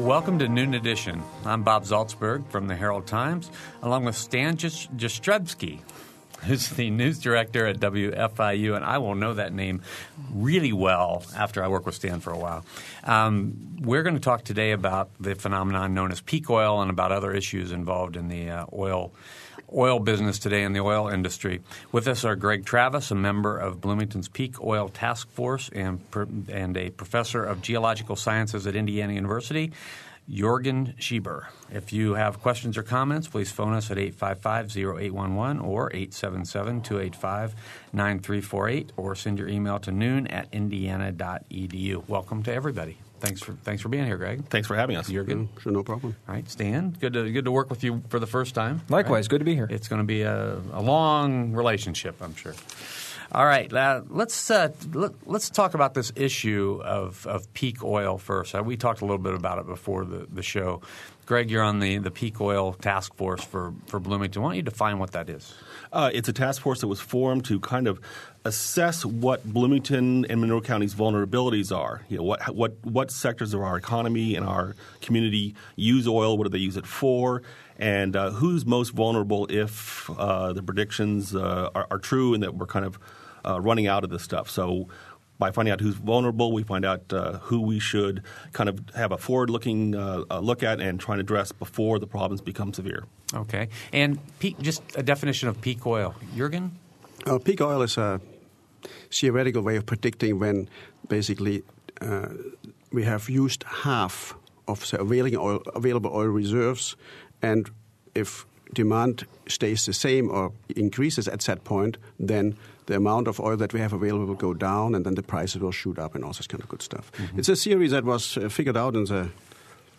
Welcome to Noon Edition. I'm Bob Zaltzberg from the Herald Times, along with Stan Jastrzewski, who's the news director at WFIU, and I will know that name really well after I work with Stan for a while. We're going to talk today about the phenomenon known as peak oil and about other issues involved in the oil business today in the oil industry. With us are Greg Travis, a member of Bloomington's Peak Oil Task Force and a professor of geological sciences at Indiana University, Jürgen Schieber. If you have questions or comments, please phone us at 855-0811 or 877-285-9348 or send your email to noon@indiana.edu. Welcome to everybody. Thanks for being here, Greg. Thanks for having us. You're good. Sure, no problem. All right, Stan, good to work with you for the first time. Likewise, right? Good to be here. It's going to be a long relationship, I'm sure. All right, let's talk about this issue of peak oil first. We talked a little bit about it before the show. Greg, you're on the Peak Oil Task Force for Bloomington. Why don't you define what that is? It's a task force that was formed to kind of assess what Bloomington and Monroe County's vulnerabilities are. You know, what sectors of our economy and our community use oil? What do they use it for? And who's most vulnerable if the predictions are true and that we're kind of running out of this stuff? So by finding out who's vulnerable, we find out who we should kind of have a forward-looking look at and try and address before the problems become severe. Okay. And just a definition of peak oil. Jürgen? Peak oil is a theoretical way of predicting when basically we have used half of the available oil reserves, and if demand stays the same or increases at that point, then the amount of oil that we have available will go down, and then the prices will shoot up and all this kind of good stuff. Mm-hmm. It's a theory that was figured out in the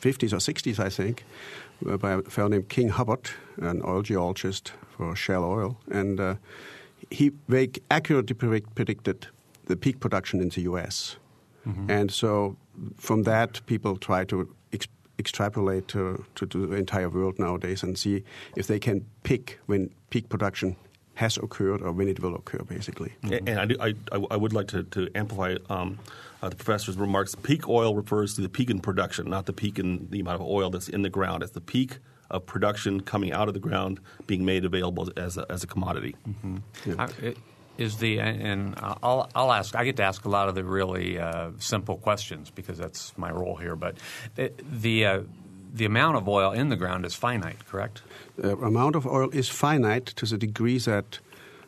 50s or 60s, I think, by a fellow named King Hubbert, an oil geologist for Shell Oil. And he very accurately predicted the peak production in the U.S. Mm-hmm. And so from that, people try to extrapolate to the entire world nowadays and see if they can pick when peak production has occurred or when it will occur, basically. Mm-hmm. And I would like to amplify the professor's remarks. Peak oil refers to the peak in production, not the peak in the amount of oil that's in the ground. It's the peak of production coming out of the ground being made available as a commodity. Mm-hmm. Yeah. I'll ask. I get to ask a lot of the really simple questions because that's my role here. But the amount of oil in the ground is finite, correct? The amount of oil is finite to the degree that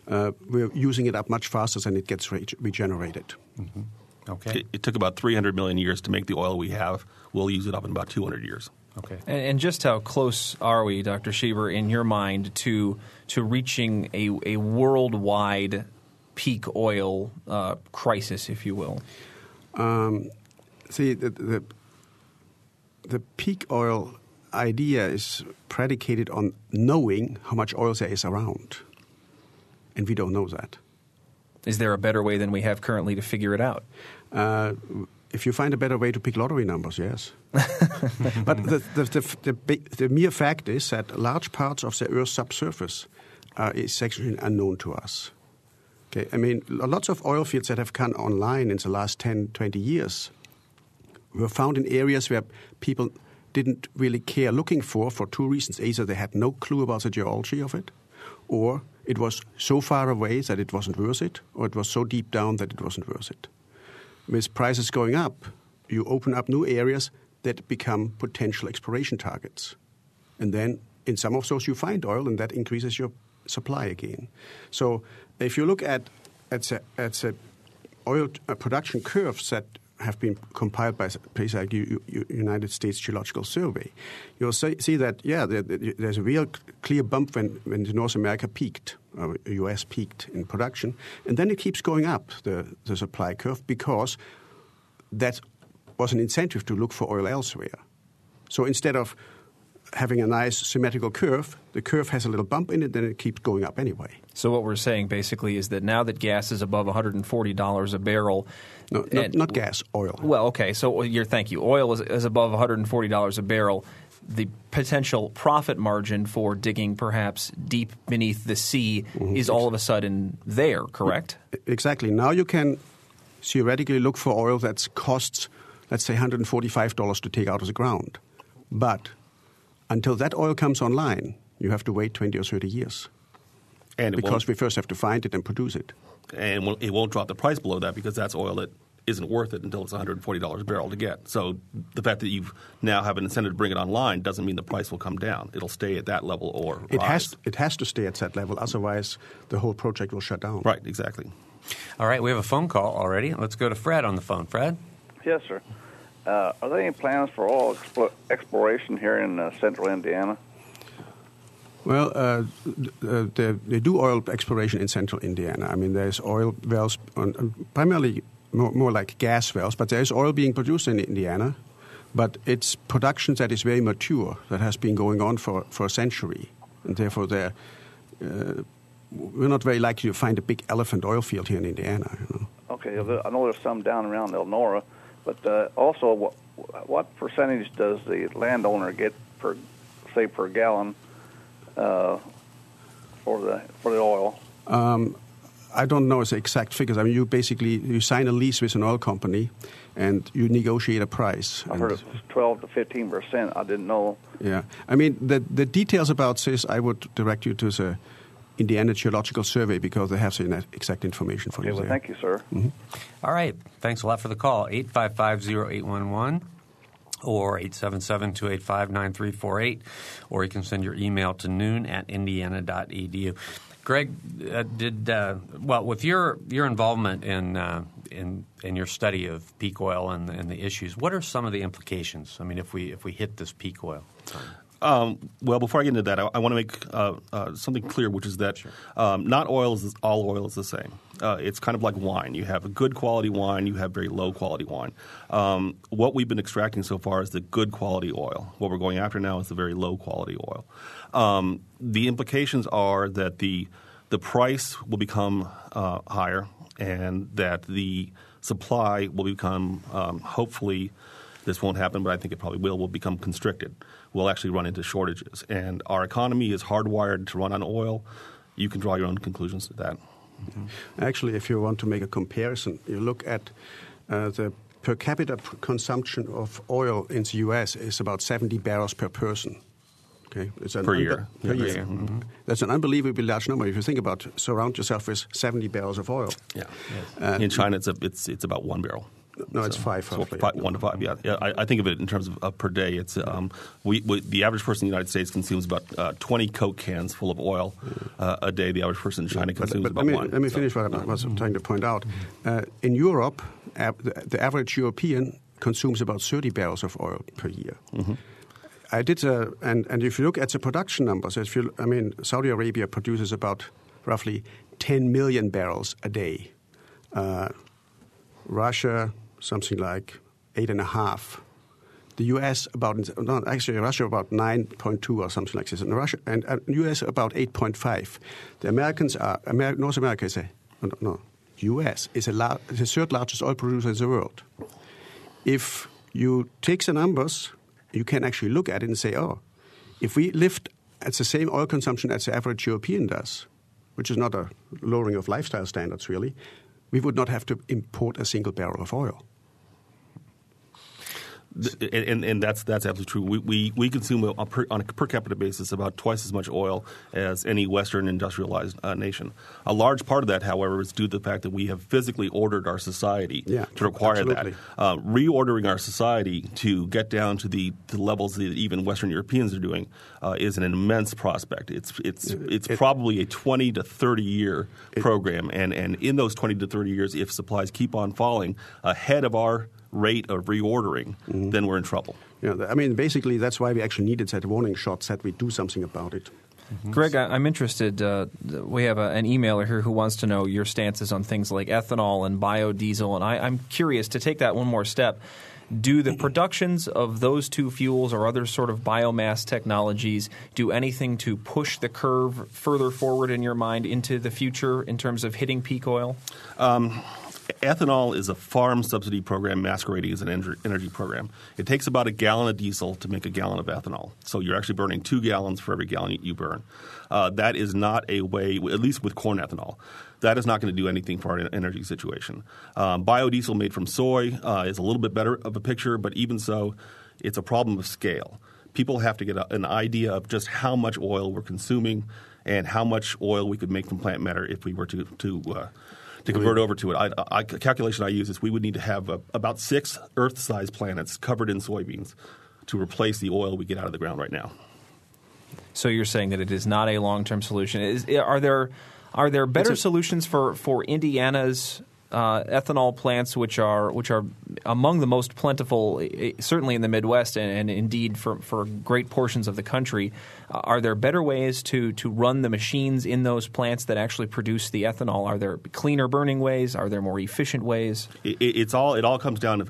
we're using it up much faster than it gets regenerated. Mm-hmm. Okay. It took about 300 million years to make the oil we have. We'll use it up in about 200 years. Okay. And just how close are we, Dr. Schieber, in your mind to reaching a worldwide peak oil crisis, if you will? The peak oil idea is predicated on knowing how much oil there is around, and we don't know that. Is there a better way than we have currently to figure it out? If you find a better way to pick lottery numbers, yes. But the mere fact is that large parts of the Earth's subsurface is actually unknown to us. Okay, I mean, lots of oil fields that have come online in the last 10, 20 years were found in areas where people didn't really care looking for two reasons. Either they had no clue about the geology of it, or it was so far away that it wasn't worth it, or it was so deep down that it wasn't worth it. With prices going up, you open up new areas that become potential exploration targets. And then in some of those you find oil, and that increases your supply again. So if you look at the oil production curves that have been compiled by places like United States Geological Survey, you'll see that, yeah, there's a real clear bump when North America peaked, or the U.S. peaked in production, and then it keeps going up, the supply curve, because that was an incentive to look for oil elsewhere. So instead of having a nice symmetrical curve, the curve has a little bump in it, then it keeps going up anyway. So what we're saying basically is that now that gas is above $140 a barrel – not gas, oil. Well, okay. So thank you. Oil is above $140 a barrel. The potential profit margin for digging perhaps deep beneath the sea mm-hmm. is all of a sudden there, correct? Exactly. Now you can theoretically look for oil that costs, let's say, $145 to take out of the ground – But until that oil comes online, you have to wait 20 or 30 years. And because we first have to find it and produce it. And it won't drop the price below that because that's oil that isn't worth it until it's $140 a barrel to get. So the fact that you now have an incentive to bring it online doesn't mean the price will come down. It'll stay at that level or rise. It has to stay at that level. Otherwise, the whole project will shut down. Right, exactly. All right, we have a phone call already. Let's go to Fred on the phone. Fred? Yes, sir. Are there any plans for oil exploration here in central Indiana? Well, they do oil exploration in central Indiana. I mean, there's oil wells, primarily more like gas wells, but there is oil being produced in Indiana. But it's production that is very mature, that has been going on for a century. And therefore, we're not very likely to find a big elephant oil field here in Indiana. You know? Okay. I know there's some down around Elnora, but also what percentage does the landowner get, per gallon, for the oil? I don't know the exact figures. I mean, you sign a lease with an oil company, and you negotiate a price. I heard it was 12 to 15%. I didn't know. Yeah, I mean the details about this, I would direct you to the Indiana Geological Survey because they have the exact information for you. Okay, well, thank you, sir. Mm-hmm. All right, thanks a lot for the call. 855-0811. Or 877-285-9348, or you can send your email to noon@indiana.edu. Greg, with your involvement in your study of peak oil and the issues, what are some of the implications? I mean, if we hit this peak oil time. Well, before I get into that, I want to make something clear, which is that not oil is – all oil is the same. It's kind of like wine. You have a good quality wine. You have very low quality wine. What we've been extracting so far is the good quality oil. What we're going after now is the very low quality oil. The implications are that the price will become higher and that the supply will become hopefully – this won't happen, but I think it probably will become constricted. We'll actually run into shortages. And our economy is hardwired to run on oil. You can draw your own conclusions to that. Mm-hmm. Actually, if you want to make a comparison, you look at the per capita consumption of oil in the U.S. is about 70 barrels per person. Okay, per year. Mm-hmm. That's an unbelievably large number. If you think about it, surround yourself with 70 barrels of oil. Yeah. Yes. In China, it's about 1 barrel. No, so it's 5. Hopefully. 1 to 5, yeah. I think of it in terms of per day. It's the average person in the United States consumes about 20 Coke cans full of oil a day. The average person in China consumes about 1. Let me finish what I was trying to point out. In Europe, the average European consumes about 30 barrels of oil per year. Mm-hmm. I did and if you look at the production numbers, Saudi Arabia produces about roughly 10 million barrels a day. Russia, something like 8.5. The U.S. Russia about 9.2 or something like this. And Russia and U.S. about 8.5. The Americans are North America is U.S. is the third largest oil producer in the world. If you take the numbers, you can actually look at it and say, if we lived at the same oil consumption as the average European does, which is not a lowering of lifestyle standards really. We would not have to import a single barrel of oil. And that's absolutely true. We consume on a per capita basis about twice as much oil as any Western industrialized nation. A large part of that, however, is due to the fact that we have physically ordered our society to require that. Reordering our society to get down to the levels that even Western Europeans are doing is an immense prospect. It's probably a 20 to 30 year program. And in those 20 to 30 years, if supplies keep on falling ahead of our rate of reordering, mm-hmm. then we're in trouble. Yeah, I mean, basically, that's why we actually needed that warning shot that we do something about it. Mm-hmm. Greg, I'm interested. We have an emailer here who wants to know your stances on things like ethanol and biodiesel, and I'm curious to take that one more step. Do the productions of those two fuels or other sort of biomass technologies do anything to push the curve further forward in your mind into the future in terms of hitting peak oil? Ethanol is a farm subsidy program masquerading as an energy program. It takes about a gallon of diesel to make a gallon of ethanol. So you're actually burning 2 gallons for every gallon you burn. That is not a way, at least with corn ethanol. That is not going to do anything for our energy situation. Biodiesel made from soy is a little bit better of a picture, but even so, it's a problem of scale. people have to get an idea of just how much oil we're consuming and how much oil we could make from plant matter if we were to convert over to it. A calculation I use is we would need to have about 6 Earth-sized planets covered in soybeans to replace the oil we get out of the ground right now. So you're saying that it is not a long-term solution. Are there better solutions for Indiana's ethanol plants, which are among the most plentiful, certainly in the Midwest and indeed for great portions of the country? Are there better ways to run the machines in those plants that actually produce the ethanol? Are there cleaner burning ways? Are there more efficient ways? It all comes down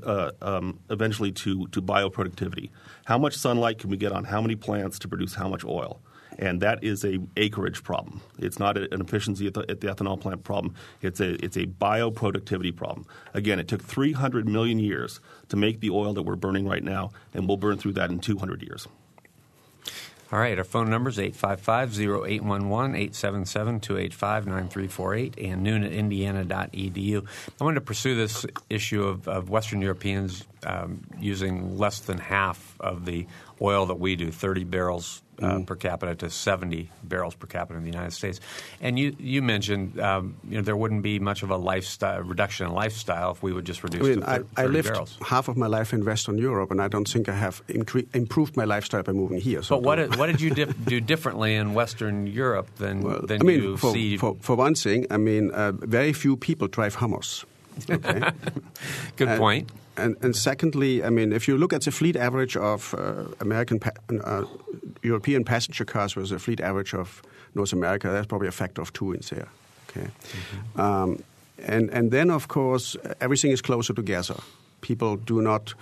eventually to bioproductivity. How much sunlight can we get on how many plants to produce how much oil? And that is an acreage problem. It's not an efficiency at the ethanol plant problem. It's a bioproductivity problem. Again, it took 300 million years to make the oil that we're burning right now, and we'll burn through that in 200 years. All right. Our phone number is 855-0811, 877-285-9348, and noon at indiana.edu. I wanted to pursue this issue of Western Europeans using less than half of the oil that we do, 30 barrels per capita to 70 barrels per capita in the United States. And you mentioned there wouldn't be much of a lifestyle reduction in lifestyle if we would just reduce to 30 barrels. I lived half of my life in Western Europe, and I don't think I have improved my lifestyle by moving here. So but what did you do differently in Western Europe than you see? For one thing, very few people drive Hummers. Okay. Good point. And secondly, if you look at the fleet average of European passenger cars versus the fleet average of North America, that's probably a factor of 2 in there. Okay, mm-hmm. And then of course everything is closer together. People do not.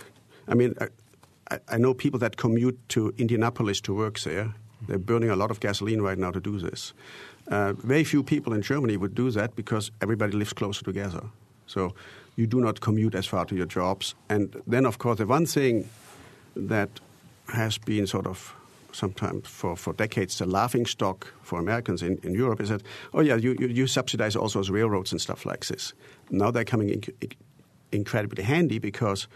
I know people that commute to Indianapolis to work there. They're burning a lot of gasoline right now to do this. Very few people in Germany would do that because everybody lives closer together. So you do not commute as far to your jobs. And then, of course, the one thing that has been sort of sometimes for decades the laughing stock for Americans in Europe is that, you subsidize all those railroads and stuff like this. Now they're coming incredibly handy because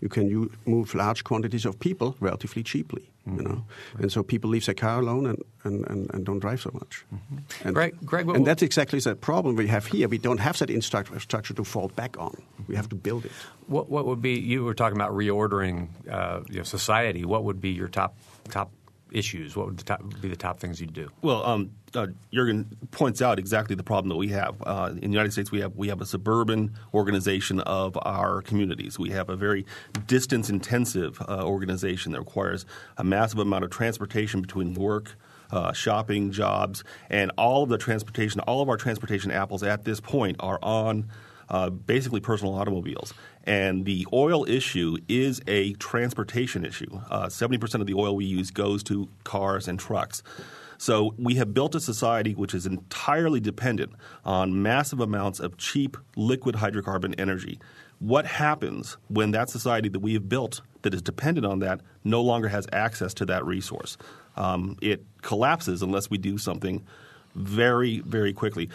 you can move large quantities of people relatively cheaply. You know, right. And so people leave their car alone and don't drive so much. Mm-hmm. And, Greg, and that's exactly the problem we have here. We don't have that infrastructure to fall back on. We have to build it. What would be? You were talking about reordering society. What would be your top issues? What would be the top things you'd do? Well, Jürgen points out exactly the problem that we have. In the United States, we have a suburban organization of our communities. We have a very distance-intensive organization that requires a massive amount of transportation between work, shopping, jobs, and all of our transportation apples at this point are on basically personal automobiles. And the oil issue is a transportation issue. 70% of the oil we use goes to cars and trucks. So we have built a society which is entirely dependent on massive amounts of cheap liquid hydrocarbon energy. What happens when that society that we have built that is dependent on that no longer has access to that resource? It collapses unless we do something very, very quickly.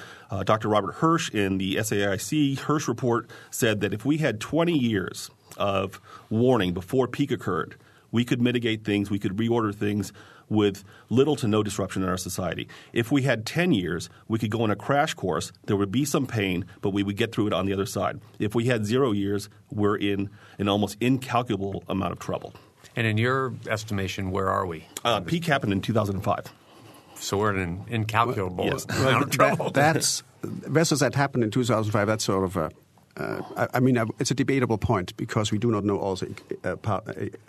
Dr. Robert Hirsch in the SAIC Hirsch report said that if we had 20 years of warning before peak occurred, we could mitigate things, we could reorder things with little to no disruption in our society. If we had 10 years, we could go on a crash course. There would be some pain, but we would get through it on the other side. If we had 0 years, we're in an almost incalculable amount of trouble. And in your estimation, where are we? Peak happened in 2005. So we're in an incalculable amount of trouble. Versus that happened in 2005, that's sort of a it's a debatable point because we do not know all the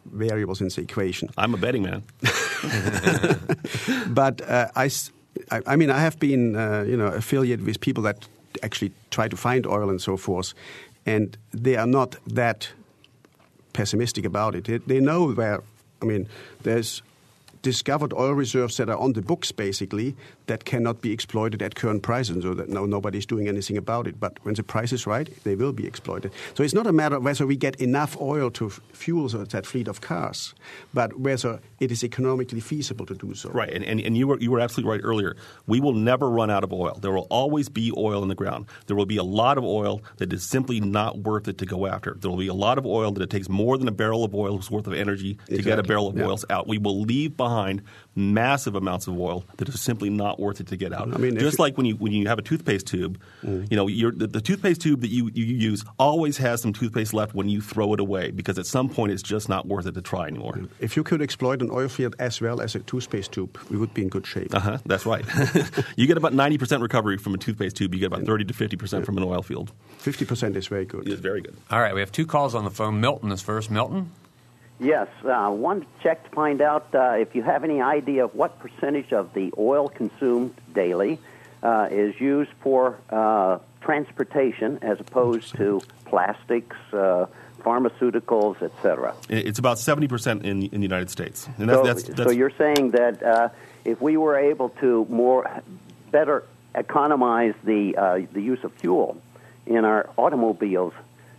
variables in the equation. I'm a betting man. But I have been affiliated with people that actually try to find oil and so forth, and they are not that pessimistic about it. They know there's discovered oil reserves that are on the books, basically, that cannot be exploited at current prices, so that nobody's doing anything about it. But when the price is right, they will be exploited. So it's not a matter of whether we get enough oil to fuel that fleet of cars, but whether it is economically feasible to do so. Right, and you were absolutely right earlier. We will never run out of oil. There will always be oil in the ground. There will be a lot of oil that is simply not worth it to go after. There will be a lot of oil that it takes more than a barrel of oil's worth of energy to get a barrel of oils out. We will leave behind massive amounts of oil that is simply not worth it to get out. I mean, just like when you have a toothpaste tube, you know, the toothpaste tube that you use always has some toothpaste left when you throw it away, because at some point it's just not worth it to try anymore. If you could exploit an oil field as well as a toothpaste tube, we would be in good shape. That's right. You get about 90% recovery from a toothpaste tube. You get about 30 to 50% from an oil field. 50% is very good. It's very good. All right, we have two calls on the phone. Milton is first. Milton? Yes. One check to find out if you have any idea of what percentage of the oil consumed daily is used for transportation as opposed to plastics, pharmaceuticals, et cetera. It's about 70% in the United States. And so you're saying that if we were able to better economize the use of fuel in our automobiles,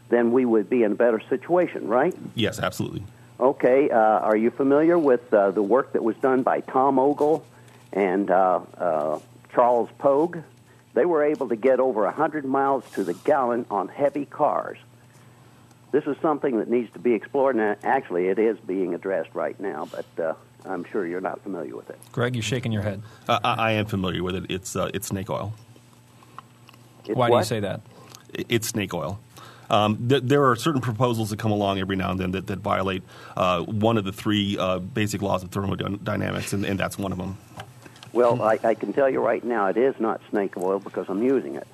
then we would be in a better situation, right? Yes, absolutely. Okay, are you familiar with the work that was done by Tom Ogle and Charles Pogue? They were able to get over 100 miles to the gallon on heavy cars. This is something that needs to be explored, and actually it is being addressed right now, but I'm sure you're not familiar with it. Greg, you're shaking your head. I am familiar with it. It's snake oil. Why do you say that? It's snake oil. There are certain proposals that come along every now and then that violate one of the three basic laws of thermodynamics, and that's one of them. Well, I can tell you right now it is not snake oil because I'm using it.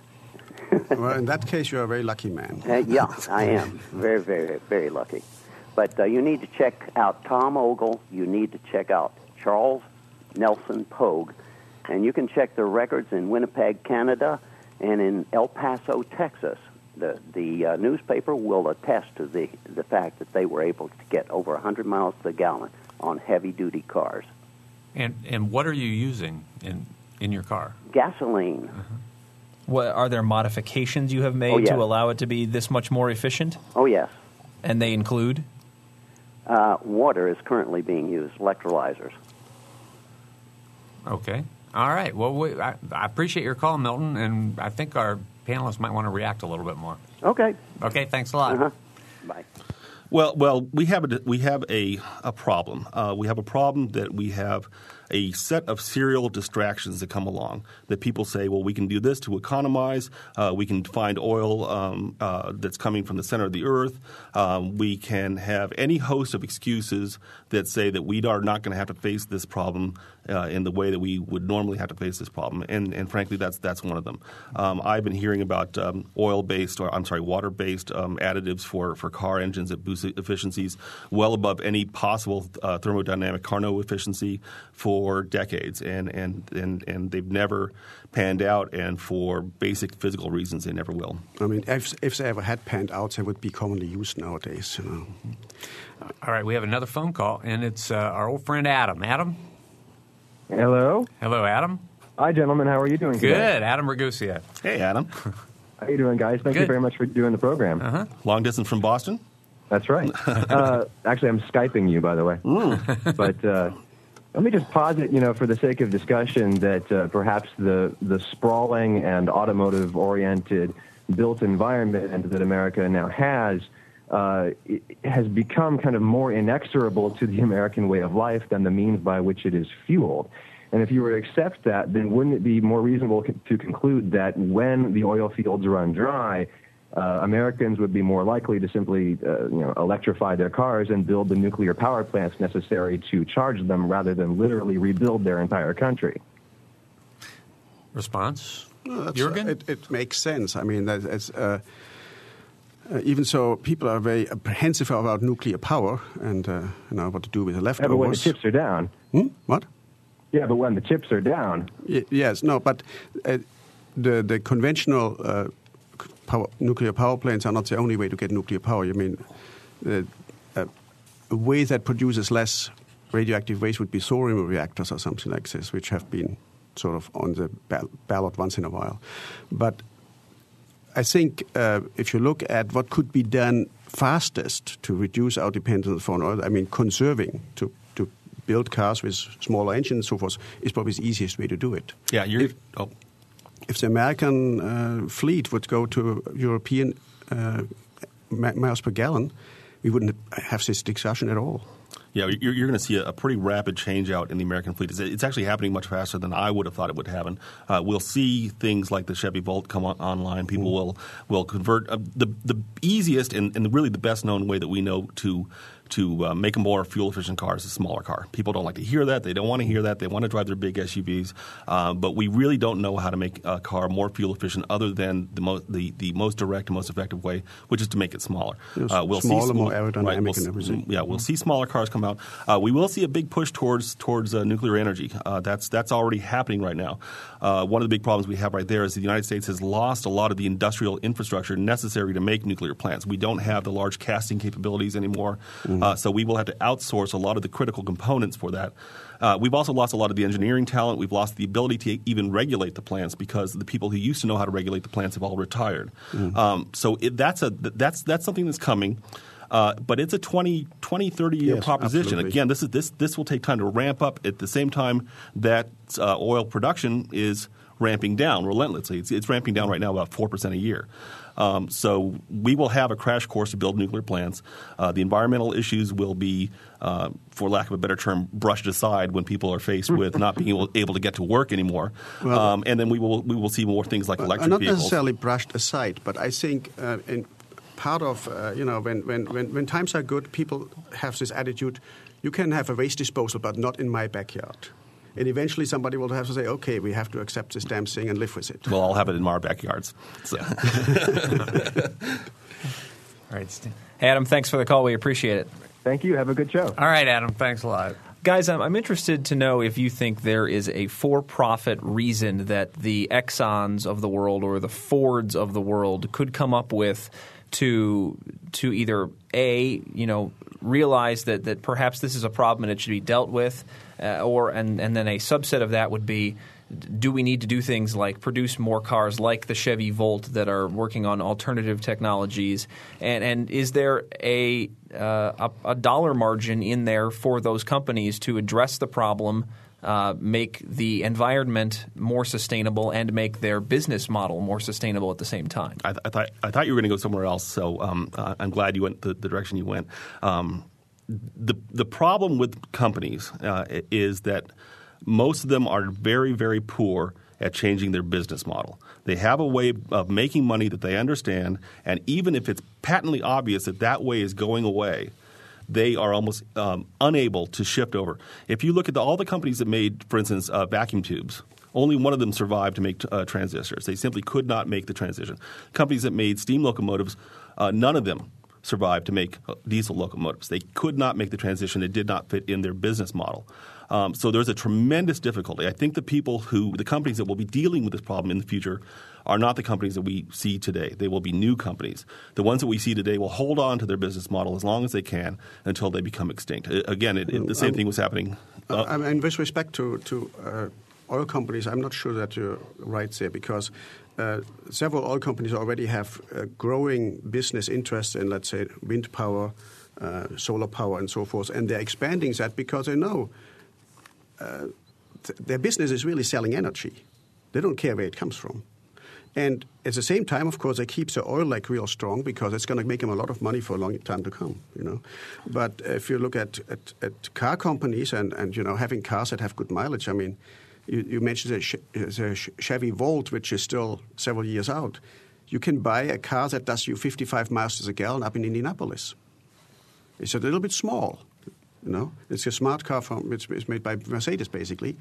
Well, in that case, you're a very lucky man. Yeah, I am. Very, very, very lucky. But you need to check out Tom Ogle. You need to check out Charles Nelson Pogue. And you can check their records in Winnipeg, Canada, and in El Paso, Texas. The newspaper will attest to the fact that they were able to get over 100 miles to the gallon on heavy-duty cars. And what are you using in your car? Gasoline. Mm-hmm. Are there modifications you have made to allow it to be this much more efficient? Oh, yes. And they include? Water is currently being used, electrolyzers. Okay. All right. Well, I appreciate your call, Milton, and I think our panelists might want to react a little bit more. Okay. Okay, thanks a lot. Uh-huh. Bye. Well, we have a problem. We have a problem that we have a set of serial distractions that come along that people say, well, we can do this to economize. We can find oil that's coming from the center of the earth. We can have any host of excuses that say that we are not going to have to face this problem in the way that we would normally have to face this problem. And frankly, that's one of them. I've been hearing about water-based additives for car engines that boost efficiencies well above any possible thermodynamic Carnot efficiency for decades, and they've never panned out, and for basic physical reasons they never will. I mean, if they ever had panned out, they would be commonly used nowadays. You know. All right, we have another phone call, and it's our old friend Adam. Adam? Hello. Hello, Adam. Hi, gentlemen. How are you doing today? Good. Adam Ragusea. Hey, Adam. How are you doing, guys? Thank you very much for doing the program. Uh-huh. Long distance from Boston? That's right. Actually, I'm Skyping you, by the way. Mm. But... let me just posit, for the sake of discussion, that perhaps the sprawling and automotive-oriented built environment that America now has become kind of more inexorable to the American way of life than the means by which it is fueled. And if you were to accept that, then wouldn't it be more reasonable to conclude that when the oil fields run dry, Americans would be more likely to simply electrify their cars and build the nuclear power plants necessary to charge them rather than literally rebuild their entire country? Response? No, Jürgen? It makes sense. I mean, even so, people are very apprehensive about nuclear power and what to do with the leftovers. Yeah, but when the chips are down. Hmm? What? Yeah, but when the chips are down. Yes, no, but the conventional... nuclear power plants are not the only way to get nuclear power. I mean, a way that produces less radioactive waste would be thorium reactors or something like this, which have been sort of on the ballot once in a while. But I think if you look at what could be done fastest to reduce our dependence on foreign oil, I mean, conserving, to build cars with smaller engines and so forth, is probably the easiest way to do it. Yeah, if the American fleet would go to European miles per gallon, we wouldn't have this discussion at all. Yeah, you're going to see a pretty rapid change out in the American fleet. It's actually happening much faster than I would have thought it would happen. We'll see things like the Chevy Volt come online. People will convert. The easiest and really the best known way that we know to make a more fuel-efficient car is a smaller car. People don't like to hear that. They don't want to hear that. They want to drive their big SUVs. But we really don't know how to make a car more fuel-efficient other than the most direct and most effective way, which is to make it smaller. We'll smaller, see more aerodynamic and everything. Yeah, we'll see smaller cars come out. We will see a big push towards nuclear energy. That's already happening right now. One of the big problems we have right there is the United States has lost a lot of the industrial infrastructure necessary to make nuclear plants. We don't have the large casting capabilities anymore. So we will have to outsource a lot of the critical components for that. We've also lost a lot of the engineering talent. We've lost the ability to even regulate the plants because the people who used to know how to regulate the plants have all retired. So that's something that's coming. But it's a 20-30 year proposition. Absolutely. Again, this will take time to ramp up at the same time that oil production is ramping down relentlessly. It's ramping down right now about 4% a year. So we will have a crash course to build nuclear plants. The environmental issues will be, for lack of a better term, brushed aside when people are faced with not being able to get to work anymore. Well, and then we will see more things like electric vehicles. Not necessarily brushed aside, but I think part of when times are good, people have this attitude: you can have a waste disposal, but not in my backyard. And eventually somebody will have to say, okay, we have to accept this damn thing and live with it. Well, I'll have it in our backyards. So. All right, Stan. Hey, Adam, thanks for the call. We appreciate it. Thank you. Have a good show. All right, Adam. Thanks a lot. Guys, I'm interested to know if you think there is a for-profit reason that the Exxons of the world or the Fords of the world could come up with to either, A, realize that perhaps this is a problem and it should be dealt with, and then a subset of that would be, do we need to do things like produce more cars like the Chevy Volt that are working on alternative technologies, and is there a dollar margin in there for those companies to address the problem, make the environment more sustainable, and make their business model more sustainable at the same time? I thought you were going to go somewhere else, so I'm glad you went the direction you went. The problem with companies is that most of them are very, very poor at changing their business model. They have a way of making money that they understand, and even if it's patently obvious that way is going away, they are almost unable to shift over. If you look at all the companies that made, for instance, vacuum tubes, only one of them survived to make transistors. They simply could not make the transition. Companies that made steam locomotives, none of them survived to make diesel locomotives. They could not make the transition. It did not fit in their business model. So there's a tremendous difficulty. I think the companies that will be dealing with this problem in the future are not the companies that we see today. They will be new companies. The ones that we see today will hold on to their business model as long as they can until they become extinct. Again, the same thing was happening. And with respect to oil companies, I'm not sure that you're right there because several oil companies already have growing business interests in, let's say, wind power, solar power, and so forth. And they're expanding that because they know their business is really selling energy. They don't care where it comes from. And at the same time, of course, they keep the oil like real strong because it's going to make them a lot of money for a long time to come, But if you look at car companies and having cars that have good mileage, I mean, you mentioned the Chevy Volt, which is still several years out. You can buy a car that does you 55 miles a gallon up in Indianapolis. It's a little bit small, It's a smart car which is made by Mercedes, basically.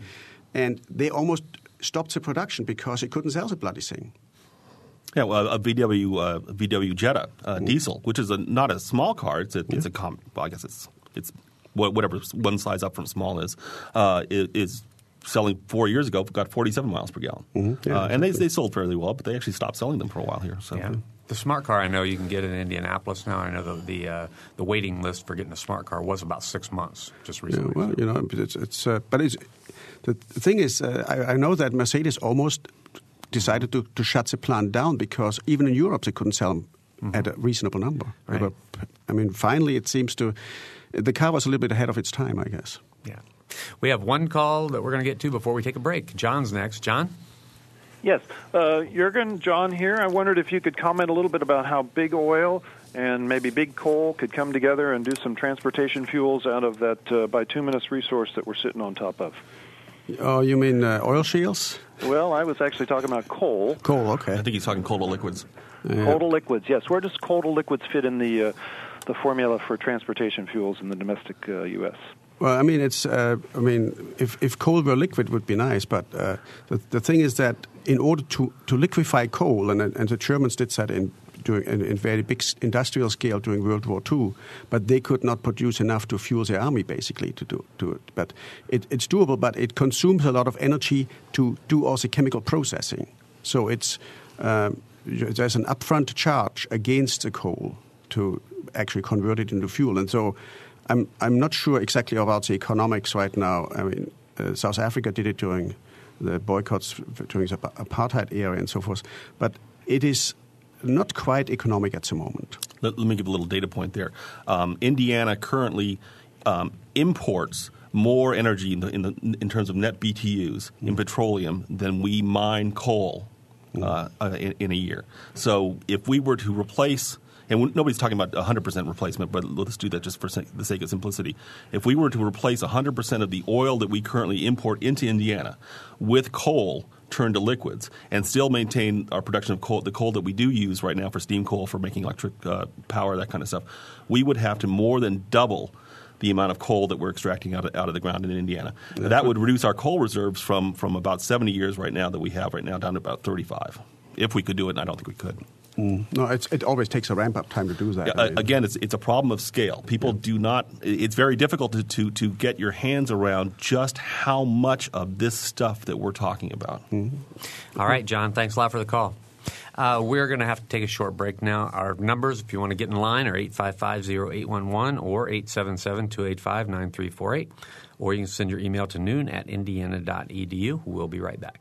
And they almost stopped the production because they couldn't sell the bloody thing. Yeah, well, a VW Jetta diesel, which is not a small car. It's a common. Well, I guess it's whatever one size up from small is selling 4 years ago got 47 miles per gallon. Mm-hmm. Yeah, exactly. And they sold fairly well, but they actually stopped selling them for a while here. So. Yeah. The smart car, I know you can get in Indianapolis now. I know the waiting list for getting a smart car was about 6 months just recently. Yeah, well, you know, the thing is, I know that Mercedes almost decided to shut the plant down because even in Europe they couldn't sell them at a reasonable number. Right. But, I mean, finally it seems to – the car was a little bit ahead of its time, I guess. Yeah. We have one call that we're going to get to before we take a break. John's next. John? Yes. Jürgen, John here. I wondered if you could comment a little bit about how big oil and maybe big coal could come together and do some transportation fuels out of that bituminous resource that we're sitting on top of. Oh, you mean oil shales? Well, I was actually talking about coal. Coal, okay. I think he's talking coal to liquids. Yeah. Coal to liquids, yes. Where does coal to liquids fit in the formula for transportation fuels in the domestic U.S.? Well, I mean, it's. I mean, if coal were liquid, it would be nice. But the thing is that in order to liquefy coal, and the Germans did that in very big industrial scale during World War II, but they could not produce enough to fuel the army, basically, to it. But it's doable, but it consumes a lot of energy to do all the chemical processing. So it's there's an upfront charge against the coal to actually convert it into fuel, and so. I'm not sure exactly about the economics right now. I mean, South Africa did it during the boycotts, during the apartheid era and so forth. But it is not quite economic at the moment. Let me give a little data point there. Indiana currently imports more energy in terms of net BTUs in petroleum than we mine coal in a year. So if we were to replace... And nobody's talking about 100% replacement, but let's do that just for the sake of simplicity. If we were to replace 100% of the oil that we currently import into Indiana with coal turned to liquids and still maintain our production of coal, the coal that we do use right now for steam coal, for making electric power, that kind of stuff, we would have to more than double the amount of coal that we're extracting out of the ground in Indiana. Yeah. That would reduce our coal reserves from about 70 years right now that we have right now down to about 35, if we could do it, and I don't think we could. No, it always takes a ramp-up time to do that. Yeah, again, it's a problem of scale. People do not – it's very difficult to get your hands around just how much of this stuff that we're talking about. All right, John. Thanks a lot for the call. We're going to have to take a short break now. Our numbers, if you want to get in line, are 855-0811 or 877-285-9348. Or you can send your email to noon@indiana.edu. We'll be right back.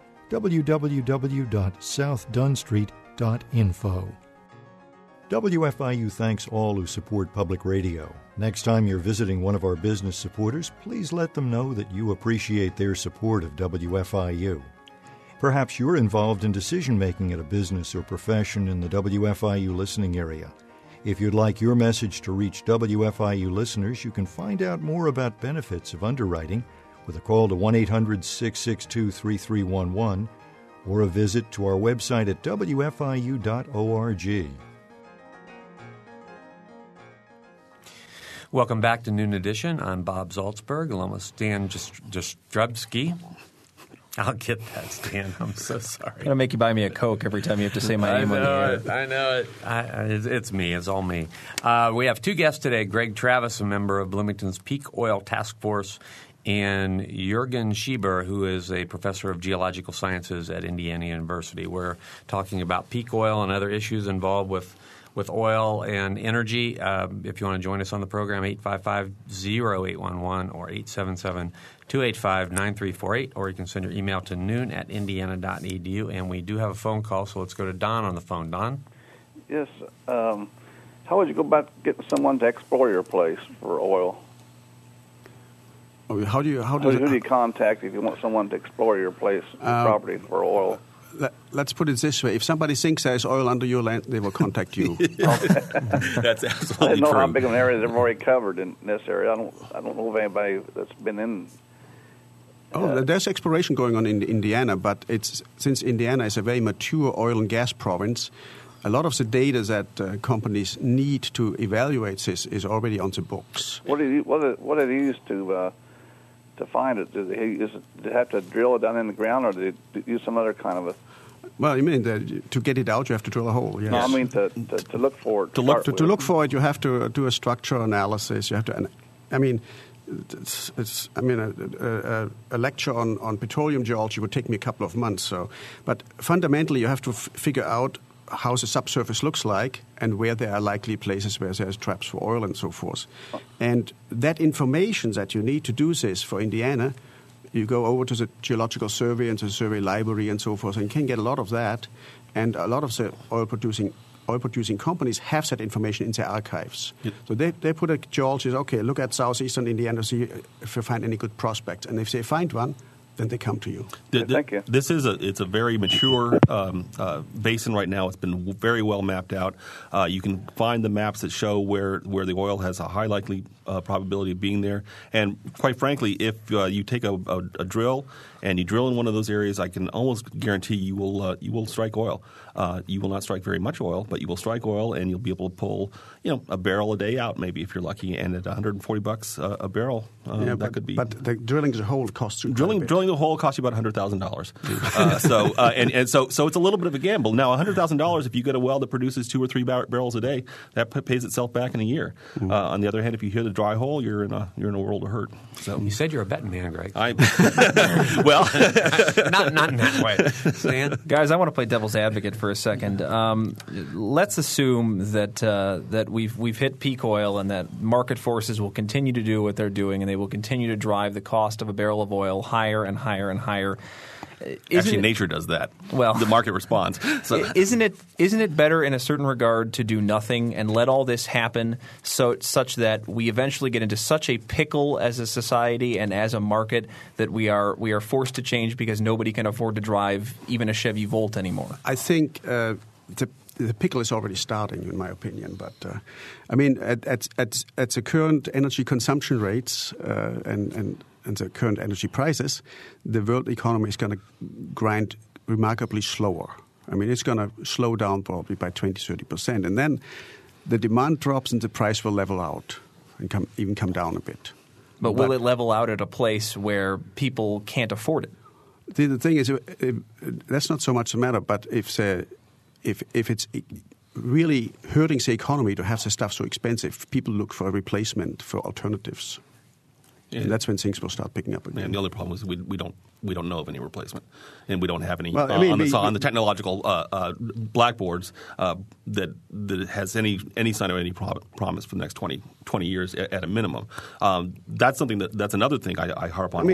www.southdunstreet.info. WFIU thanks all who support public radio. Next time you're visiting one of our business supporters, please let them know that you appreciate their support of WFIU. Perhaps you're involved in decision-making at a business or profession in the WFIU listening area. If you'd like your message to reach WFIU listeners, you can find out more about benefits of underwriting with a call to 1-800-662-3311 or a visit to our website at wfiu.org. Welcome back to Noon Edition. I'm Bob Zaltzberg, along with Stan Jastrzewski. I'll get that, Stan. I'm so sorry. I'm going to make you buy me a Coke every time you have to say my name on the air. I know it. It's me. It's all me. We have two guests today, Greg Travis, a member of Bloomington's Peak Oil Task Force, and Jürgen Schieber, who is a professor of geological sciences at Indiana University. We're talking about peak oil and other issues involved with oil and energy. If you want to join us on the program, 855-0811 or 877-285-9348, or you can send your email to noon@indiana.edu. And we do have a phone call, so let's go to Don on the phone. Don? Yes. How would you go about getting someone to explore your place for oil? How do you contact if you want someone to explore your place, property for oil? Let's put it this way. If somebody thinks there's oil under your land, they will contact you. That's absolutely I didn't know how big of an area they've already covered in this area. I don't know of anybody that's been in. There's exploration going on in Indiana, but since Indiana is a very mature oil and gas province, a lot of the data that companies need to evaluate this is already on the books. What do they use to find it? Do they have to drill it down in the ground, or do they use some other kind of a... Well, you mean to get it out, you have to drill a hole, yes. No, I mean to look for it. To look for it, you have to do a structural analysis. You have to... a lecture on petroleum geology would take me a couple of months. But fundamentally, you have to figure out how the subsurface looks like and where there are likely places where there's traps for oil and so forth. And that information that you need to do this for Indiana, you go over to the Geological Survey and the survey library and so forth, and you can get a lot of that. And a lot of the oil-producing companies have that information in their archives. Yep. So they put a geologist, okay, look at southeastern Indiana, see if you find any good prospects. And if they find one, then they come to you. Thank you. This is it's a very mature basin right now. It's been very well mapped out. You can find the maps that show where the oil has a high likely probability of being there. And quite frankly, if you take a drill and you drill in one of those areas, I can almost guarantee you will strike oil. You will not strike very much oil, but you will strike oil, and you'll be able to pull a barrel a day out, maybe if you're lucky. And at $140 a barrel, could be. But the drilling the hole costs you. Drilling the hole costs you about $100,000. So it's a little bit of a gamble. Now, $100,000 if you get a well that produces 2 or 3 barrels a day, that pays itself back in a year. Mm-hmm. On the other hand, if you hit a dry hole, you're in a world of hurt. So you said you're a betting man, Greg. Well, not in that way, Stan. Guys, I want to play devil's advocate for a second. Let's assume that we've hit peak oil and that market forces will continue to do what they're doing, and they will continue to drive the cost of a barrel of oil higher and higher and higher. Actually, nature does that. Well, the market responds. So. Isn't it better in a certain regard to do nothing and let all this happen such that we eventually get into such a pickle as a society and as a market that we are forced to change because nobody can afford to drive even a Chevy Volt anymore? I think the pickle is already starting, in my opinion. But at the current energy consumption rates and the current energy prices, the world economy is going to grind remarkably slower. I mean, it's going to slow down probably by 20-30%. And then the demand drops and the price will level out and come down a bit. But will it level out at a place where people can't afford it? The thing is, that's not so much the matter, but if it's really hurting the economy to have the stuff so expensive, people look for a replacement, for alternatives. Yeah. And that's when things will start picking up again. And the other problem is we don't know of any replacement, and we don't have any on the technological blackboards that has any sign of any promise for the next 20 years at a minimum. That's something that's another thing I harp on.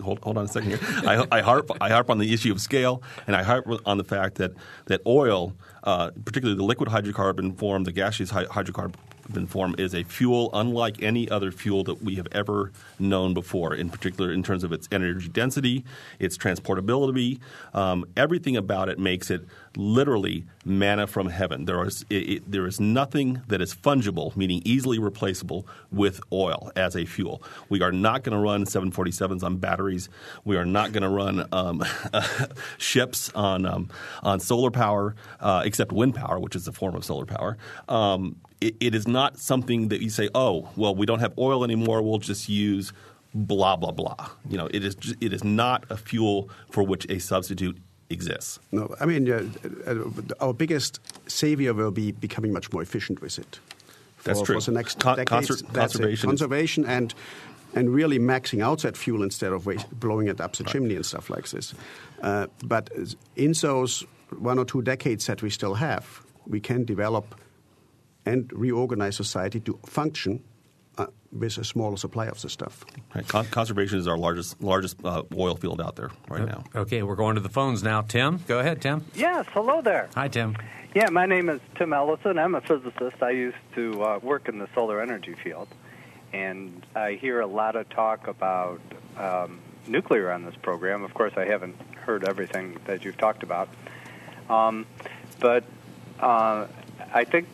Hold on a second here. I harp on the issue of scale, and I harp on the fact that oil, particularly the liquid hydrocarbon form, the gaseous hydrocarbon form, is a fuel unlike any other fuel that we have ever known before, in particular in terms of its energy density, its transportability. Everything about it makes it literally manna from heaven. There is nothing that is fungible, meaning easily replaceable, with oil as a fuel. We are not going to run 747s on batteries. We are not going to run ships on solar power, except wind power, which is a form of solar power. It is not something that you say, oh, well, we don't have oil anymore, we'll just use blah, blah, blah. It is not a fuel for which a substitute exists. No, I mean, our biggest savior will be becoming much more efficient with it. That's true. For the next decades, conservation and really maxing out that fuel instead of blowing it up the chimney and stuff like this. But in those 1 or 2 decades that we still have, we can develop and reorganize society to function with a smaller supply of the stuff. Right. Conservation is our largest oil field out there now. Okay, we're going to the phones now. Tim, go ahead, Tim. Yes, hello there. Hi, Tim. Yeah, my name is Tim Ellison. I'm a physicist. I used to work in the solar energy field, and I hear a lot of talk about nuclear on this program. Of course, I haven't heard everything that you've talked about. But I think,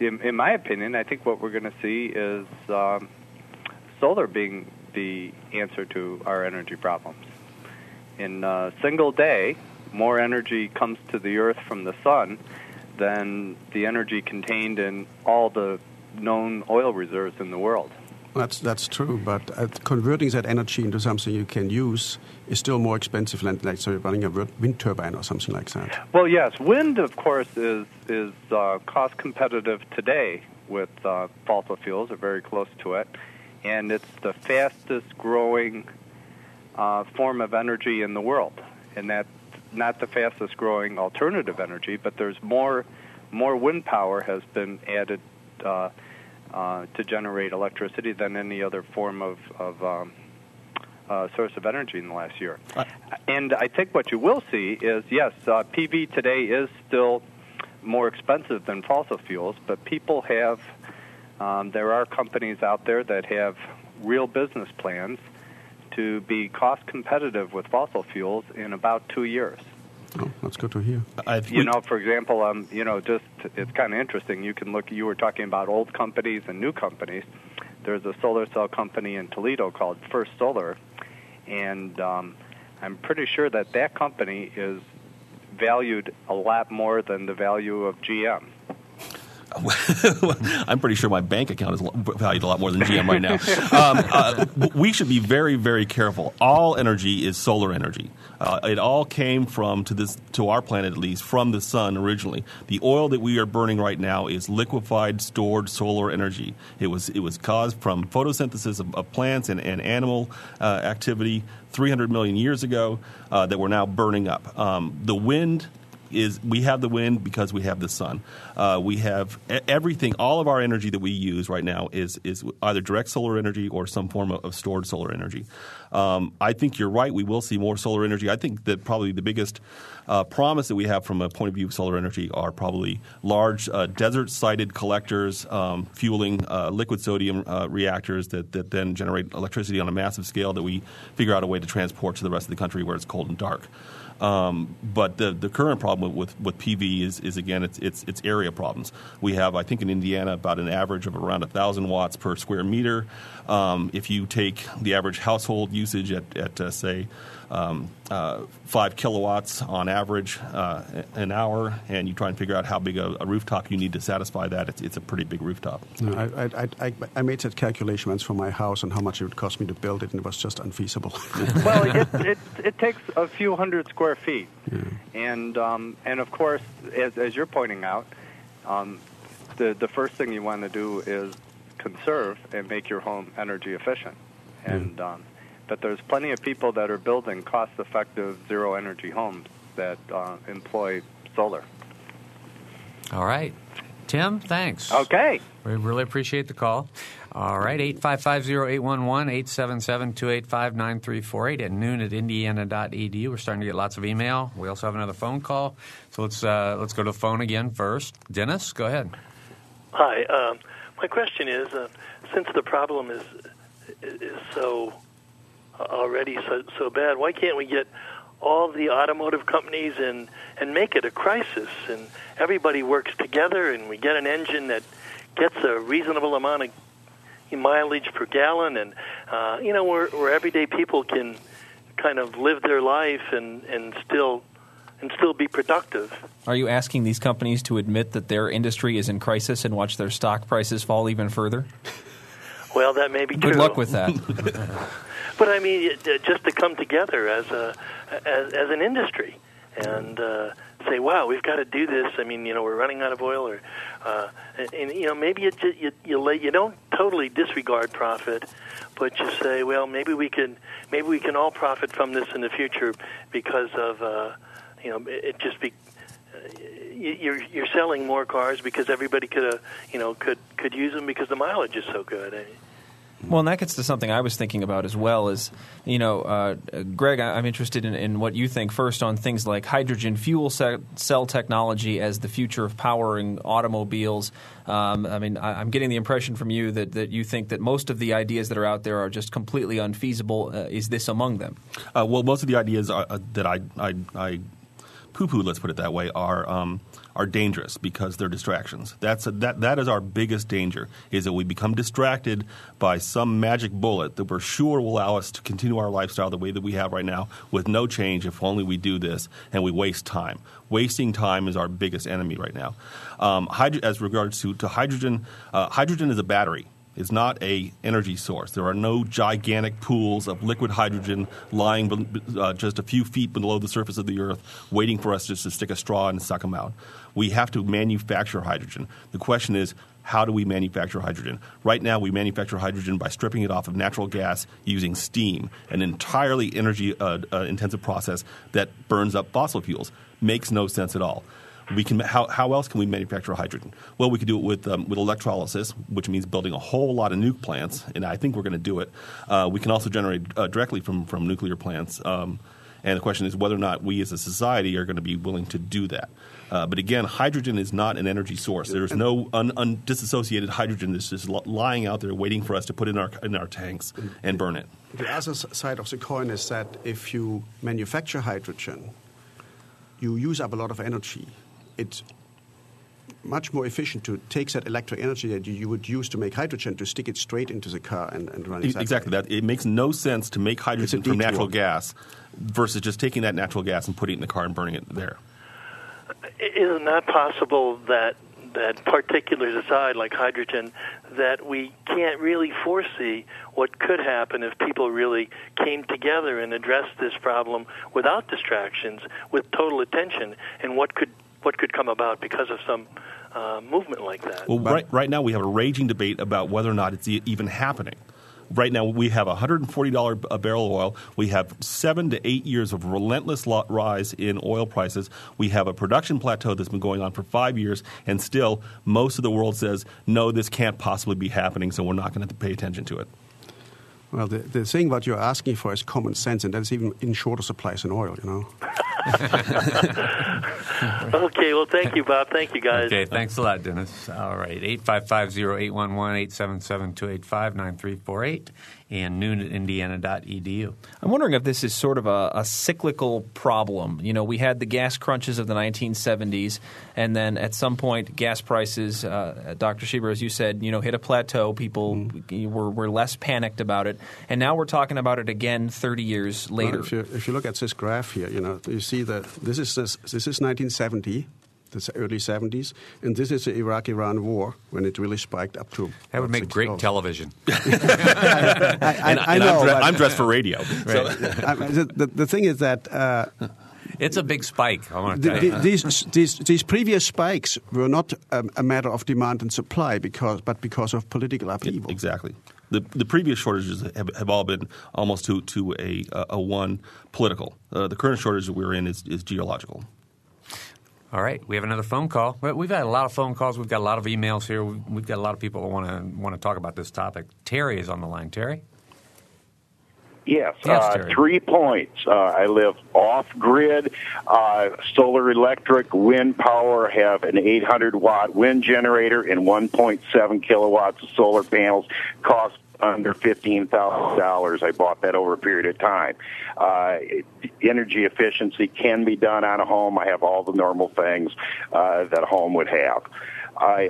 in my opinion, I think what we're going to see is solar being the answer to our energy problems. In a single day, more energy comes to the Earth from the sun than the energy contained in all the known oil reserves in the world. That's true, but converting that energy into something you can use is still more expensive than, like, so you're running a wind turbine or something like that. Well, yes, wind, of course, is cost competitive today with fossil fuels, or very close to it, and it's the fastest growing form of energy in the world, and that's not the fastest growing alternative energy, but there's more wind power has been added to generate electricity than any other form of source of energy in the last year. And I think what you will see is, yes, PV today is still more expensive than fossil fuels, but people have, there are companies out there that have real business plans to be cost competitive with fossil fuels in about 2 years. Oh, that's good to hear. For example, it's kind of interesting. You can look. You were talking about old companies and new companies. There's a solar cell company in Toledo called First Solar, and I'm pretty sure that company is valued a lot more than the value of GM. I'm pretty sure my bank account is valued a lot more than GM right now. We should be very, very careful. All energy is solar energy. It all came to our planet, at least, from the sun originally. The oil that we are burning right now is liquefied, stored solar energy. It was caused from photosynthesis of plants and animal activity 300 million years ago that we're now burning up. The wind is we have the wind because we have the sun. We have everything. All of our energy that we use right now is either direct solar energy or some form of stored solar energy. I think you're right. We will see more solar energy. I think that probably the biggest promise that we have from a point of view of solar energy are probably large desert-sited collectors fueling liquid sodium reactors that then generate electricity on a massive scale that we figure out a way to transport to the rest of the country where it's cold and dark. But the current problem with PV is again, it's area problems. We have, I think, in Indiana about an average of around 1,000 watts per square meter. If you take the average household usage at 5 kilowatts on average an hour, and you try and figure out how big a rooftop you need to satisfy that, it's a pretty big rooftop. Yeah, I made that calculation once for my house on how much it would cost me to build it, and it was just unfeasible. Well, it takes a few hundred square feet, yeah. And of course, as you're pointing out, the first thing you want to do is conserve and make your home energy efficient, and. Yeah. But there's plenty of people that are building cost-effective zero-energy homes that employ solar. All right. Tim, thanks. Okay. We really appreciate the call. All right, 855-0811, 877-285-9348 at noon at indiana.edu. We're starting to get lots of email. We also have another phone call. So let's go to the phone again first. Dennis, go ahead. Hi. My question is, since the problem is so already so bad, why can't we get all the automotive companies and make it a crisis, and everybody works together, and we get an engine that gets a reasonable amount of mileage per gallon, and where everyday people can kind of live their life and still be productive. Are you asking these companies to admit that their industry is in crisis and watch their stock prices fall even further? Well, that may be true. Good luck with that. But I mean, just to come together as an industry and say, "Wow, we've got to do this." I mean, we're running out of oil, or maybe you don't totally disregard profit, but you say, "Well, maybe we can all profit from this in the future because of it just be." You're selling more cars because everybody could use them because the mileage is so good. Well, and that gets to something I was thinking about as well is, you know, Greg, I'm interested in what you think first on things like hydrogen fuel cell technology as the future of powering automobiles. I mean, I'm getting the impression from you that you think that most of the ideas that are out there are just completely unfeasible. Is this among them? Well, most of the ideas are, that I poo-poo, let's put it that way, are dangerous because they're distractions. That is our biggest danger, is that we become distracted by some magic bullet that we're sure will allow us to continue our lifestyle the way that we have right now with no change if only we do this, and we waste time. Wasting time is our biggest enemy right now. As regards to hydrogen, hydrogen is a battery. It's not an energy source. There are no gigantic pools of liquid hydrogen lying just a few feet below the surface of the Earth waiting for us just to stick a straw and suck them out. We have to manufacture hydrogen. The question is, how do we manufacture hydrogen? Right now we manufacture hydrogen by stripping it off of natural gas using steam, an entirely energy-intensive process that burns up fossil fuels. Makes no sense at all. We can. How else can we manufacture hydrogen? Well, we could do it with electrolysis, which means building a whole lot of nuke plants, and I think we're going to do it. We can also generate directly from nuclear plants, and the question is whether or not we as a society are going to be willing to do that. But again, hydrogen is not an energy source. There is no disassociated hydrogen that's just lying out there waiting for us to put in our tanks and burn it. The other side of the coin is that if you manufacture hydrogen, you use up a lot of energy. It's much more efficient to take that electric energy that you would use to make hydrogen to stick it straight into the car and run it. Exactly. That. It makes no sense to make hydrogen from natural gas versus just taking that natural gas and putting it in the car and burning it there. Is it not possible that particulars aside, like hydrogen, that we can't really foresee what could happen if people really came together and addressed this problem without distractions, with total attention, and what could come about because of some movement like that? Well, right now we have a raging debate about whether or not it's even happening. Right now we have $140 a barrel oil. We have 7 to 8 years of relentless rise in oil prices. We have a production plateau that's been going on for 5 years, and still most of the world says, no, this can't possibly be happening, so we're not going to pay attention to it. Well, the thing what you're asking for is common sense, and that's even in shorter supplies than oil, you know. Okay, well, thank you, Bob. Thank you, guys. Okay, thanks a lot, Dennis. All right, 855-0811-877-285-9348 and noon@indiana.edu. I'm wondering if this is sort of a cyclical problem. You know, we had the gas crunches of the 1970s, and then at some point gas prices, Dr. Schieber, as you said, you know, hit a plateau. People were less panicked about it, and now we're talking about it again 30 years later. Well, if you look at this graph here, you know, you see that this is 1970, the early 70s, and this is the Iraq-Iran war when it really spiked up to – That would make great television. I know. I'm dressed for radio. Right. So. The thing is that it's a big spike, I want to tell you. These previous spikes were not a matter of demand and supply, but because of political upheaval. Exactly. The previous shortages have all been almost to a one political. The current shortage that we're in is geological. All right. We have another phone call. We've had a lot of phone calls. We've got a lot of emails here. We've got a lot of people who want to talk about this topic. Terry is on the line. Terry? Yes. Terry. 3 points. I live off-grid. Solar electric, wind power, have an 800-watt wind generator and 1.7 kilowatts of solar panels. Cost under $15,000. I bought that over a period of time. Energy efficiency can be done on a home. I have all the normal things that a home would have. A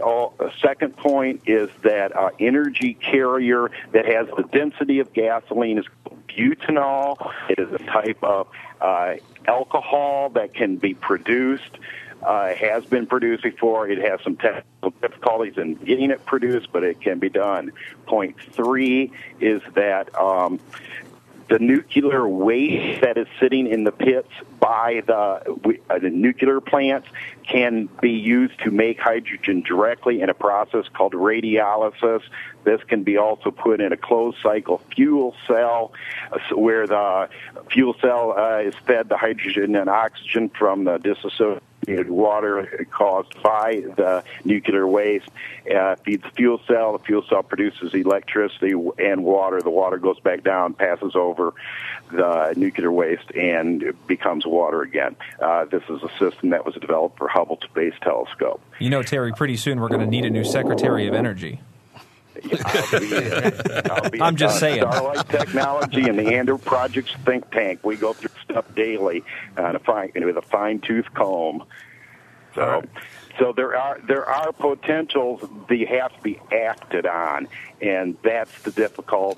second point is that energy carrier that has the density of gasoline is butanol. It is a type of alcohol that can be produced. Has been produced before. It has some technical difficulties in getting it produced, but it can be done. Point 3 is that the nuclear waste that is sitting in the pits by the nuclear plants can be used to make hydrogen directly in a process called radiolysis. This can be also put in a closed-cycle fuel cell where the fuel cell is fed the hydrogen and oxygen from the dissociated it water caused by the nuclear waste feeds the fuel cell. The fuel cell produces electricity and water. The water goes back down, passes over the nuclear waste, and becomes water again. This is a system that was developed for Hubble Space Telescope. You know, Terry, pretty soon we're going to need a new Secretary of Energy. I'm just saying. Starlight Technology and the Andrew Project's think tank. We go through stuff daily with a fine-tooth comb. So, right. So there are potentials that have to be acted on, and that's the difficult.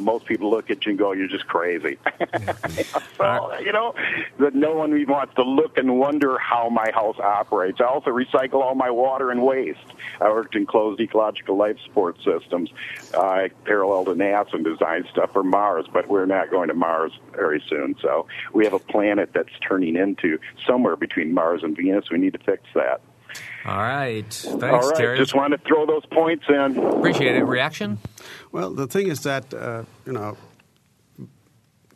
Most people look at you and go, "You're just crazy." Well, you know, that no one even wants to look and wonder how my house operates. I also recycle all my water and waste. I worked in closed ecological life support systems. I paralleled to NASA and designed stuff for Mars, but we're not going to Mars very soon. So we have a planet that's turning into somewhere between Mars and Venus. We need to fix that. All right. Thanks, Terry. Just wanted to throw those points in. Appreciate it. Reaction? Well, the thing is that,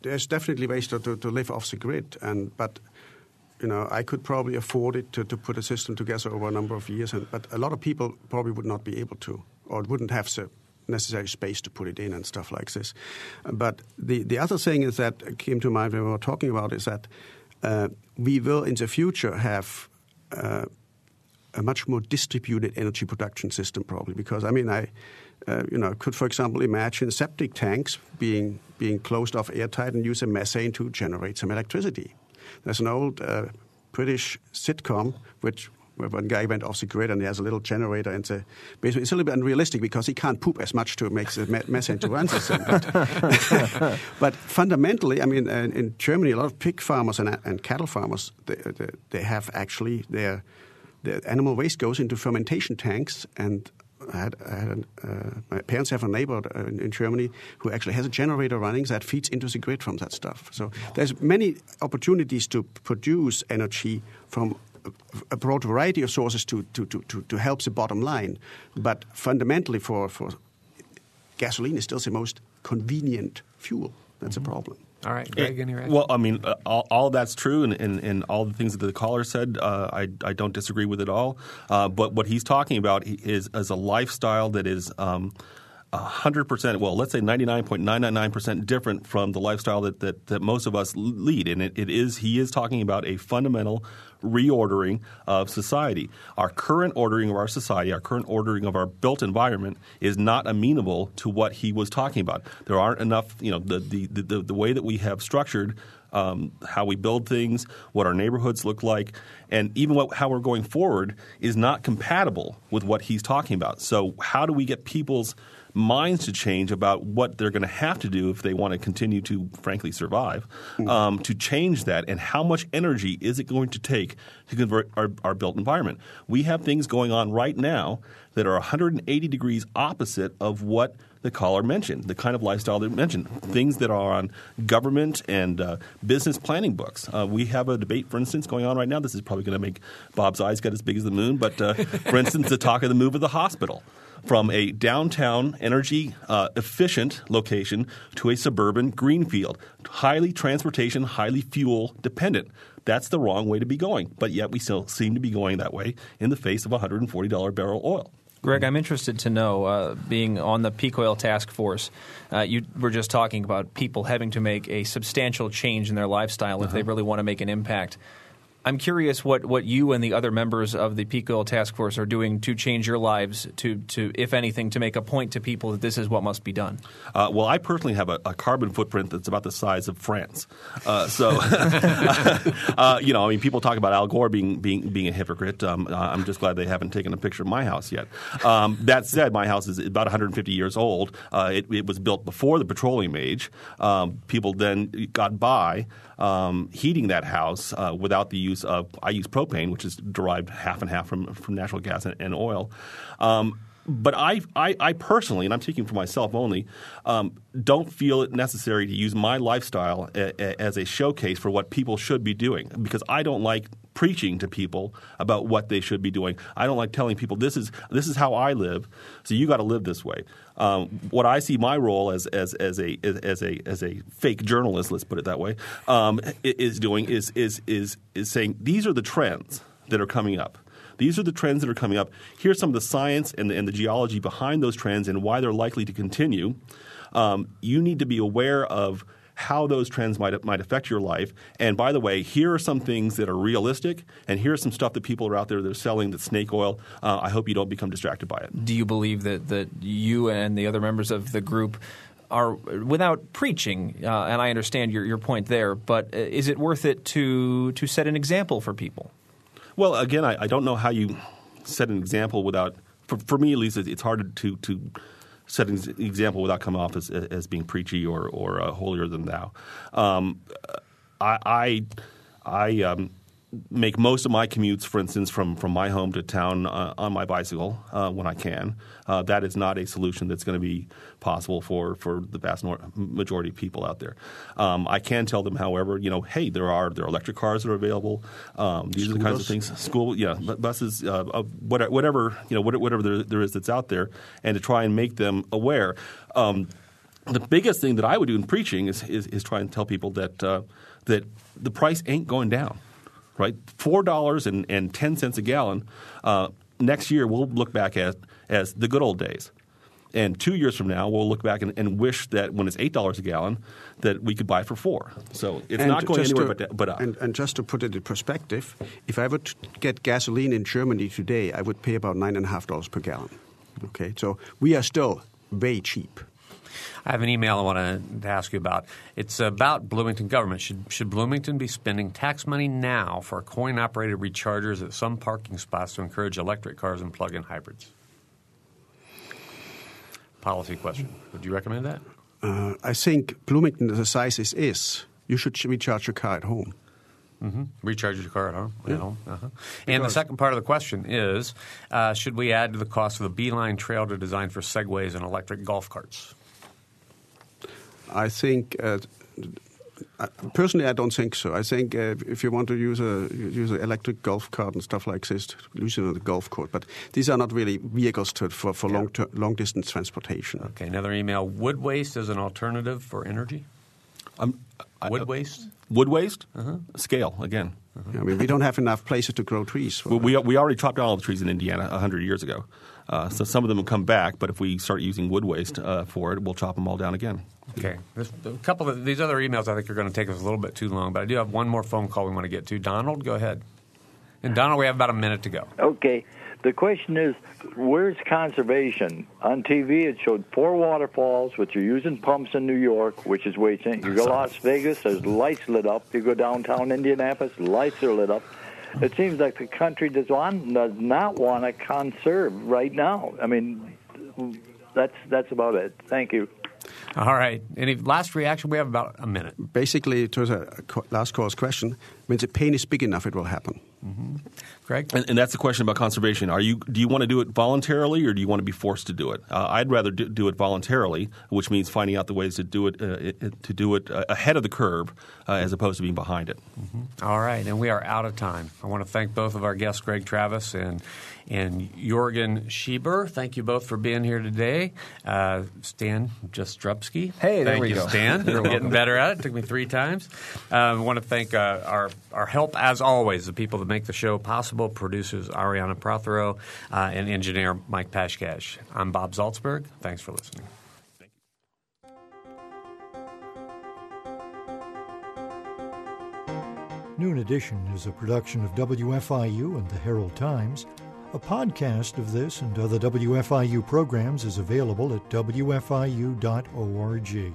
there's definitely ways to live off the grid. But, I could probably afford it to put a system together over a number of years. But a lot of people probably would not be able to or wouldn't have the necessary space to put it in and stuff like this. But the other thing is that came to mind when we were talking about is that we will in the future have a much more distributed energy production system probably because, I could, for example, imagine septic tanks being closed off airtight and using methane to generate some electricity. There's an old British sitcom where one guy went off the grid and he has a little generator in the basement. It's a little bit unrealistic because he can't poop as much to make the methane to run the thing. But fundamentally, in Germany, a lot of pig farmers and cattle farmers, they have actually their – the animal waste goes into fermentation tanks, and my parents have a neighbor in Germany who actually has a generator running that feeds into the grid from that stuff. So there's many opportunities to produce energy from a broad variety of sources to help the bottom line. But fundamentally for gasoline is still the most convenient fuel. That's a problem. All right, Greg, any reaction? Well, all that's true, and all the things that the caller said, I don't disagree with at all. But what he's talking about is a lifestyle that is 100%, well, let's say 99.999% different from the lifestyle that most of us lead. And he is talking about a fundamental reordering of society. Our current ordering of our built environment is not amenable to what he was talking about. There aren't enough, the way that we have structured how we build things, what our neighborhoods look like, and even how we're going forward is not compatible with what he's talking about. So how do we get people's minds to change about what they're going to have to do if they want to continue to, frankly, survive, to change that, and how much energy is it going to take to convert our built environment? We have things going on right now that are 180 degrees opposite of what the caller mentioned, the kind of lifestyle they mentioned, things that are on government and business planning books. We have a debate, for instance, going on right now. This is probably going to make Bob's eyes get as big as the moon, but for instance, the talk of the move of the hospital from a downtown energy-efficient location to a suburban greenfield, highly transportation, highly fuel-dependent. That's the wrong way to be going, but yet we still seem to be going that way in the face of $140 barrel oil. Greg, I'm interested to know, being on the peak oil task force, you were just talking about people having to make a substantial change in their lifestyle if they really want to make an impact. I'm curious what you and the other members of the peak oil task force are doing to change your lives to if anything, to make a point to people that this is what must be done. Well, I personally have a carbon footprint that's about the size of France. People talk about Al Gore being a hypocrite. I'm just glad they haven't taken a picture of my house yet. That said, my house is about 150 years old. It was built before the petroleum age. People then got by heating that house without the use of – I use propane, which is derived half and half from natural gas and oil. But I personally, and I'm speaking for myself only, don't feel it necessary to use my lifestyle as a showcase for what people should be doing because I don't like preaching to people about what they should be doing. I don't like telling people this is how I live, so you got to live this way. What I see my role as a fake journalist, let's put it that way, is doing is saying these are the trends that are coming up. These are the trends that are coming up. Here's some of the science and the geology behind those trends and why they're likely to continue. You need to be aware of how those trends might affect your life. And by the way, here are some things that are realistic, and here's some stuff that people are out there that are selling that's snake oil. I hope you don't become distracted by it. Do you believe that you and the other members of the group are without preaching, and I understand your point there, but is it worth it to set an example for people? Well, again, I don't know how you set an example without – for me at least, it's hard to set an example without coming off as being preachy or holier than thou. I make most of my commutes, for instance, from my home to town on my bicycle when I can. That is not a solution that's going to be possible for the vast majority of people out there. I can tell them, however, hey, there are electric cars that are available. These are the kinds of things. School, buses, whatever there is that's out there, and to try and make them aware. The biggest thing that I would do in preaching is try and tell people that the price ain't going down. Right, $4.10 a gallon. Next year, we'll look back as the good old days, and 2 years from now, we'll look back and wish that when it's $8 a gallon, that we could buy for $4. So it's not going anywhere but up. And just to put it in perspective, if I would get gasoline in Germany today, I would pay about $9.50 per gallon. Okay, so we are still way cheap. I have an email I want to ask you about. It's about Bloomington government. Should Bloomington be spending tax money now for coin-operated rechargers at some parking spots to encourage electric cars and plug-in hybrids? Policy question. Would you recommend that? I think Bloomington, the size it is, you should recharge your car at home. Mm-hmm. Recharge your car at home. Yeah. At home. Uh-huh. And the second part of the question is, should we add to the cost of the Beeline Trail to design for Segways and electric golf carts? I think personally, I don't think so. I think if you want to use an electric golf cart and stuff like this, use it on the golf course. But these are not really vehicles for long distance transportation. Okay, another email. Wood waste as an alternative for energy. Wood waste. Wood waste. Uh-huh. Scale again. Uh-huh. I mean, we don't have enough places to grow trees. Well, we already chopped down all the trees in Indiana 100 years ago. So some of them will come back, but if we start using wood waste for it, we'll chop them all down again. Okay. There's a couple of these other emails I think are going to take us a little bit too long, but I do have one more phone call we want to get to. Donald, go ahead. And Donald, we have about a minute to go. Okay. The question is, where's conservation? On TV, it showed 4 waterfalls, which are using pumps in New York, which is wasting. You go to Las Vegas, there's lights lit up. You go downtown Indianapolis, lights are lit up. It seems like the country does not want to conserve right now. I mean, that's about it. Thank you. All right. Any last reaction? We have about a minute. Basically, to the last call's question, when the pain is big enough, it will happen. Mm-hmm. Greg? And that's the question about conservation. Do you want to do it voluntarily or do you want to be forced to do it? I'd rather do it voluntarily, which means finding out the ways to do it ahead of the curve as opposed to being behind it. Mm-hmm. All right. And we are out of time. I want to thank both of our guests, Greg Travis and Jürgen Schieber. Thank you both for being here today. Stan Jastrzewski. Hey, there we go. Thank you, Stan. You're getting better at it. Took me 3 times. I want to thank our help, as always, the people that make the show possible, producers Ariana Prothero and engineer Mike Pashkash. I'm Bob Zaltzberg. Thanks for listening. Thank you. Noon Edition is a production of WFIU and the Herald Times. A podcast of this and other WFIU programs is available at WFIU.org.